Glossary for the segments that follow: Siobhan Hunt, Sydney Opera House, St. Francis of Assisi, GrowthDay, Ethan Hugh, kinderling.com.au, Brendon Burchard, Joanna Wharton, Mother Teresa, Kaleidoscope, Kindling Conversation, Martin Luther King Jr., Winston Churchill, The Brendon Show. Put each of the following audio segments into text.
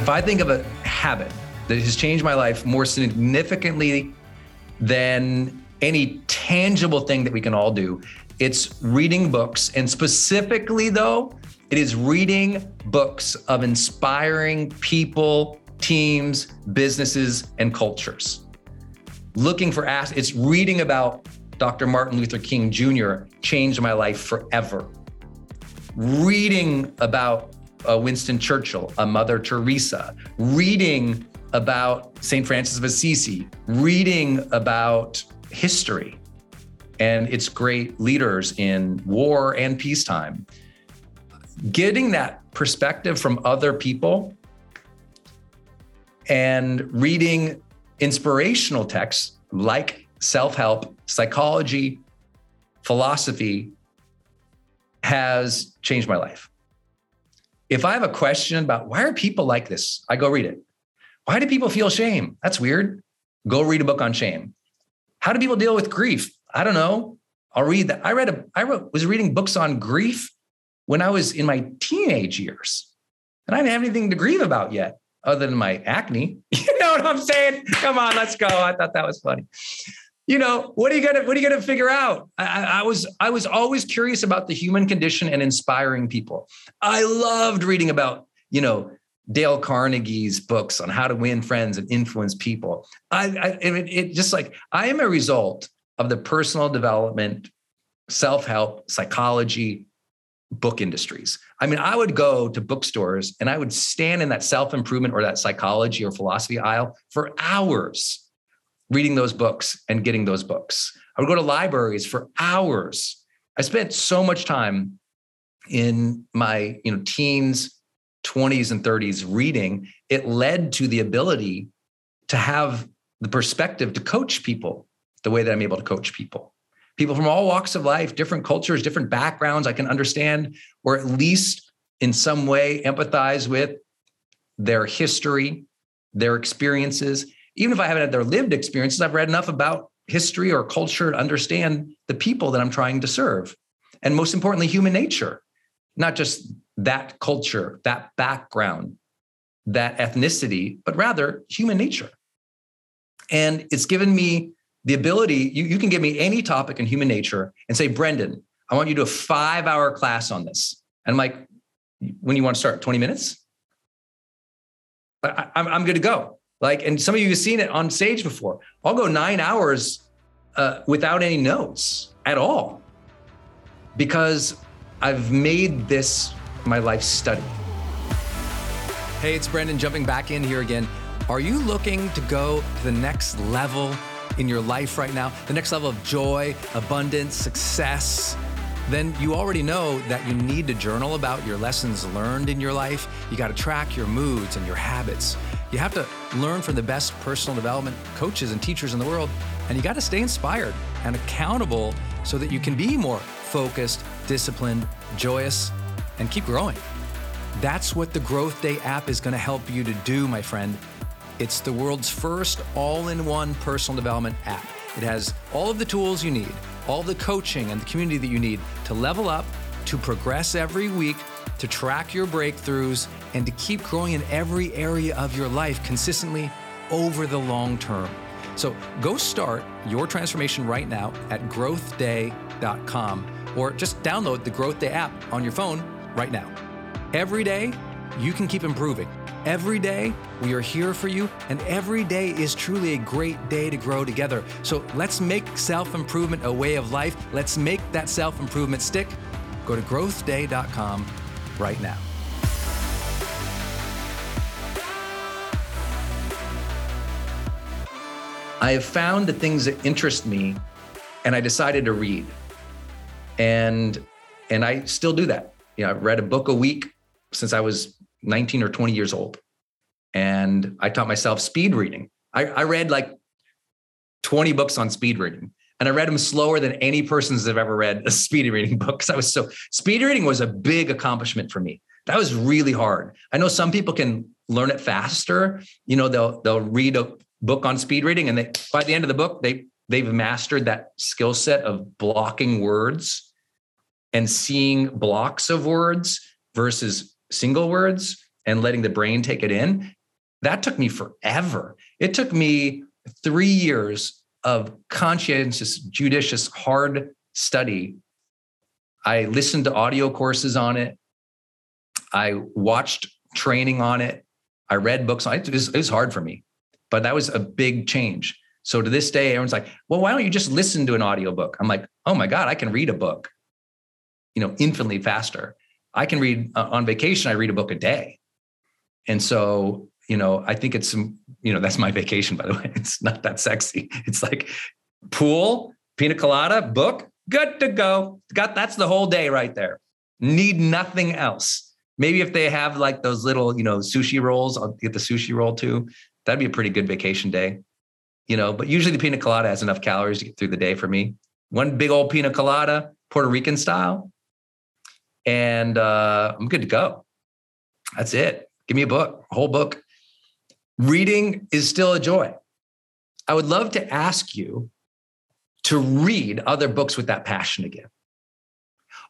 If I think of a habit that has changed my life more significantly than any tangible thing that we can all do, it's reading books. And specifically though, it is reading books of inspiring people, teams, businesses, and cultures. It's reading about Dr. Martin Luther King Jr. changed my life forever. Reading about Winston Churchill, Mother Teresa, reading about St. Francis of Assisi, reading about history and its great leaders in war and peacetime. Getting that perspective from other people and reading inspirational texts like self-help, psychology, philosophy has changed my life. If I have a question about why are people like this, I go read it. Why do people feel shame? That's weird. Go read a book on shame. How do people deal with grief? I don't know. I'll read that. I was reading books on grief when I was in my teenage years, and I didn't have anything to grieve about yet other than my acne. You know what I'm saying? Come on, let's go. I thought that was funny. You know, what are you gonna figure out? I was always curious about the human condition and inspiring people. I loved reading about, Dale Carnegie's books on how to win friends and influence people. I am a result of the personal development, self-help, psychology, book industries. I mean, I would go to bookstores and I would stand in that self-improvement or that psychology or philosophy aisle for hours, reading those books and getting those books. I would go to libraries for hours. I spent so much time in my teens, 20s and 30s reading. It led to the ability to have the perspective to coach people the way that I'm able to coach people. People from all walks of life, different cultures, different backgrounds, I can understand, or at least in some way empathize with their history, their experiences. Even if I haven't had their lived experiences, I've read enough about history or culture to understand the people that I'm trying to serve. And most importantly, human nature, not just that culture, that background, that ethnicity, but rather human nature. And it's given me the ability, you can give me any topic in human nature and say, Brendon, I want you to do a 5-hour class on this. And I'm like, when you want to start, 20 minutes? I'm good to go. And some of you have seen it on stage before. I'll go 9 hours without any notes at all, because I've made this my life study. Hey, it's Brendon jumping back in here again. Are you looking to go to the next level in your life right now? The next level of joy, abundance, success? Then you already know that you need to journal about your lessons learned in your life. You got to track your moods and your habits. You have to learn from the best personal development coaches and teachers in the world, and you got to stay inspired and accountable so that you can be more focused, disciplined, joyous, and keep growing. That's what the Growth Day app is going to help you to do, my friend. It's the world's first all-in-one personal development app. It has all of the tools you need, all the coaching and the community that you need to level up, to progress every week, to track your breakthroughs, and to keep growing in every area of your life consistently over the long term. So go start your transformation right now at growthday.com, or just download the Growth Day app on your phone right now. Every day, you can keep improving. Every day, we are here for you, and every day is truly a great day to grow together. So let's make self-improvement a way of life. Let's make that self-improvement stick. Go to growthday.com right now. I have found the things that interest me, and I decided to read. And I still do that. You know, I've read a book a week since I was 19 or 20 years old. And I taught myself speed reading. I read like 20 books on speed reading, and I read them slower than any person's I've ever read a speed reading book. Because I was so, speed reading was a big accomplishment for me. That was really hard. I know some people can learn it faster. You know, they'll read a book on speed reading, and they, by the end of the book, they've mastered that skill set of blocking words and seeing blocks of words versus single words and letting the brain take it in. That took me forever. It took me 3 years of conscientious, judicious, hard study. I listened to audio courses on it. I watched training on it. I read books on it. It was hard for me, but that was a big change. So to this day, everyone's like, well, why don't you just listen to an audiobook? I'm like, oh my God, I can read a book, you know, infinitely faster. I can read on vacation. I read a book a day. And so, you know, I think it's, you know, that's my vacation, by the way. It's not that sexy. It's like pool, pina colada, book, good to go. That's the whole day right there. Need nothing else. Maybe if they have like those little, you know, sushi rolls, I'll get the sushi roll too. That'd be a pretty good vacation day, you know, but usually the pina colada has enough calories to get through the day for me. One big old pina colada, Puerto Rican style. And I'm good to go. That's it. Give me a book, a whole book. Reading is still a joy. I would love to ask you to read other books with that passion again.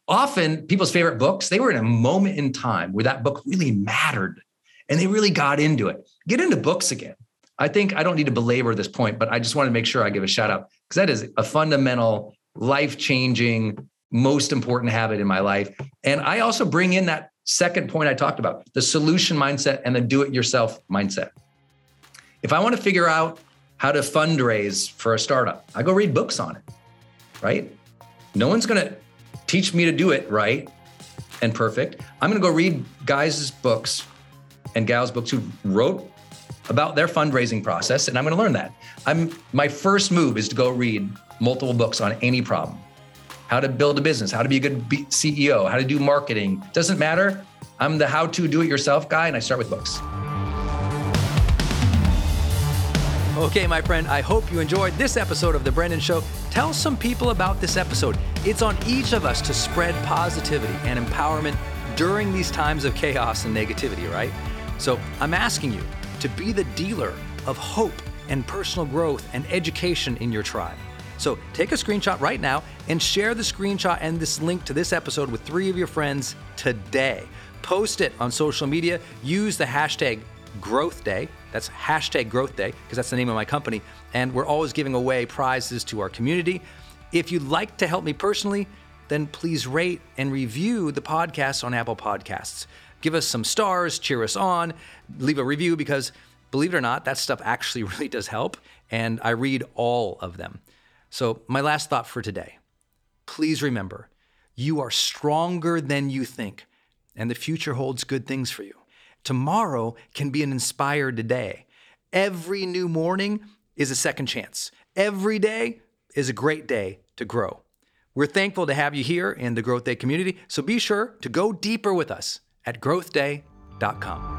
Often people's favorite books, they were in a moment in time where that book really mattered and they really got into it. Get into books again. I think I don't need to belabor this point, but I just want to make sure I give a shout out because that is a fundamental, life-changing, most important habit in my life. And I also bring in that second point I talked about, the solution mindset and the do-it-yourself mindset. If I want to figure out how to fundraise for a startup, I go read books on it, right? No one's going to teach me to do it right and perfect. I'm going to go read guys' books and gals' books who wrote about their fundraising process, and I'm going to learn that. My first move is to go read multiple books on any problem. How to build a business, how to be a good CEO, how to do marketing. Doesn't matter. I'm the how-to do-it-yourself guy, and I start with books. Okay, my friend, I hope you enjoyed this episode of The Brendon Show. Tell some people about this episode. It's on each of us to spread positivity and empowerment during these times of chaos and negativity, right? So I'm asking you to be the dealer of hope and personal growth and education in your tribe. So take a screenshot right now and share the screenshot and this link to this episode with 3 of your friends today. Post it on social media. Use the hashtag GrowthDay. That's hashtag GrowthDay, because that's the name of my company. And we're always giving away prizes to our community. If you'd like to help me personally, then please rate and review the podcast on Apple Podcasts. Give us some stars, cheer us on, leave a review, because believe it or not, that stuff actually really does help. And I read all of them. So my last thought for today, please remember, you are stronger than you think, and the future holds good things for you. Tomorrow can be an inspired day. Every new morning is a second chance. Every day is a great day to grow. We're thankful to have you here in the Growth Day community, so be sure to go deeper with us at growthday.com.